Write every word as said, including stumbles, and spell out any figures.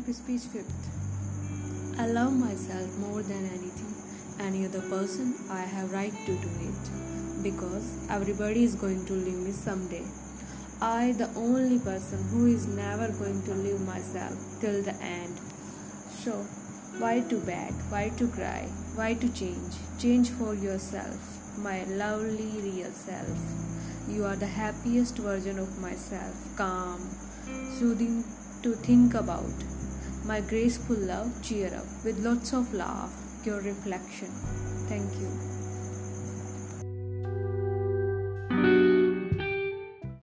Self-speech fifth. I love myself more than anything, any other person. I have right to do it, because everybody is going to leave me someday. I, the only person who is never going to leave myself till the end. So, why to beg? Why to cry? Why to change? Change for yourself, my lovely real self. You are the happiest version of myself, calm, soothing to think about. My graceful love, cheer up with lots of laugh, your reflection. Thank you.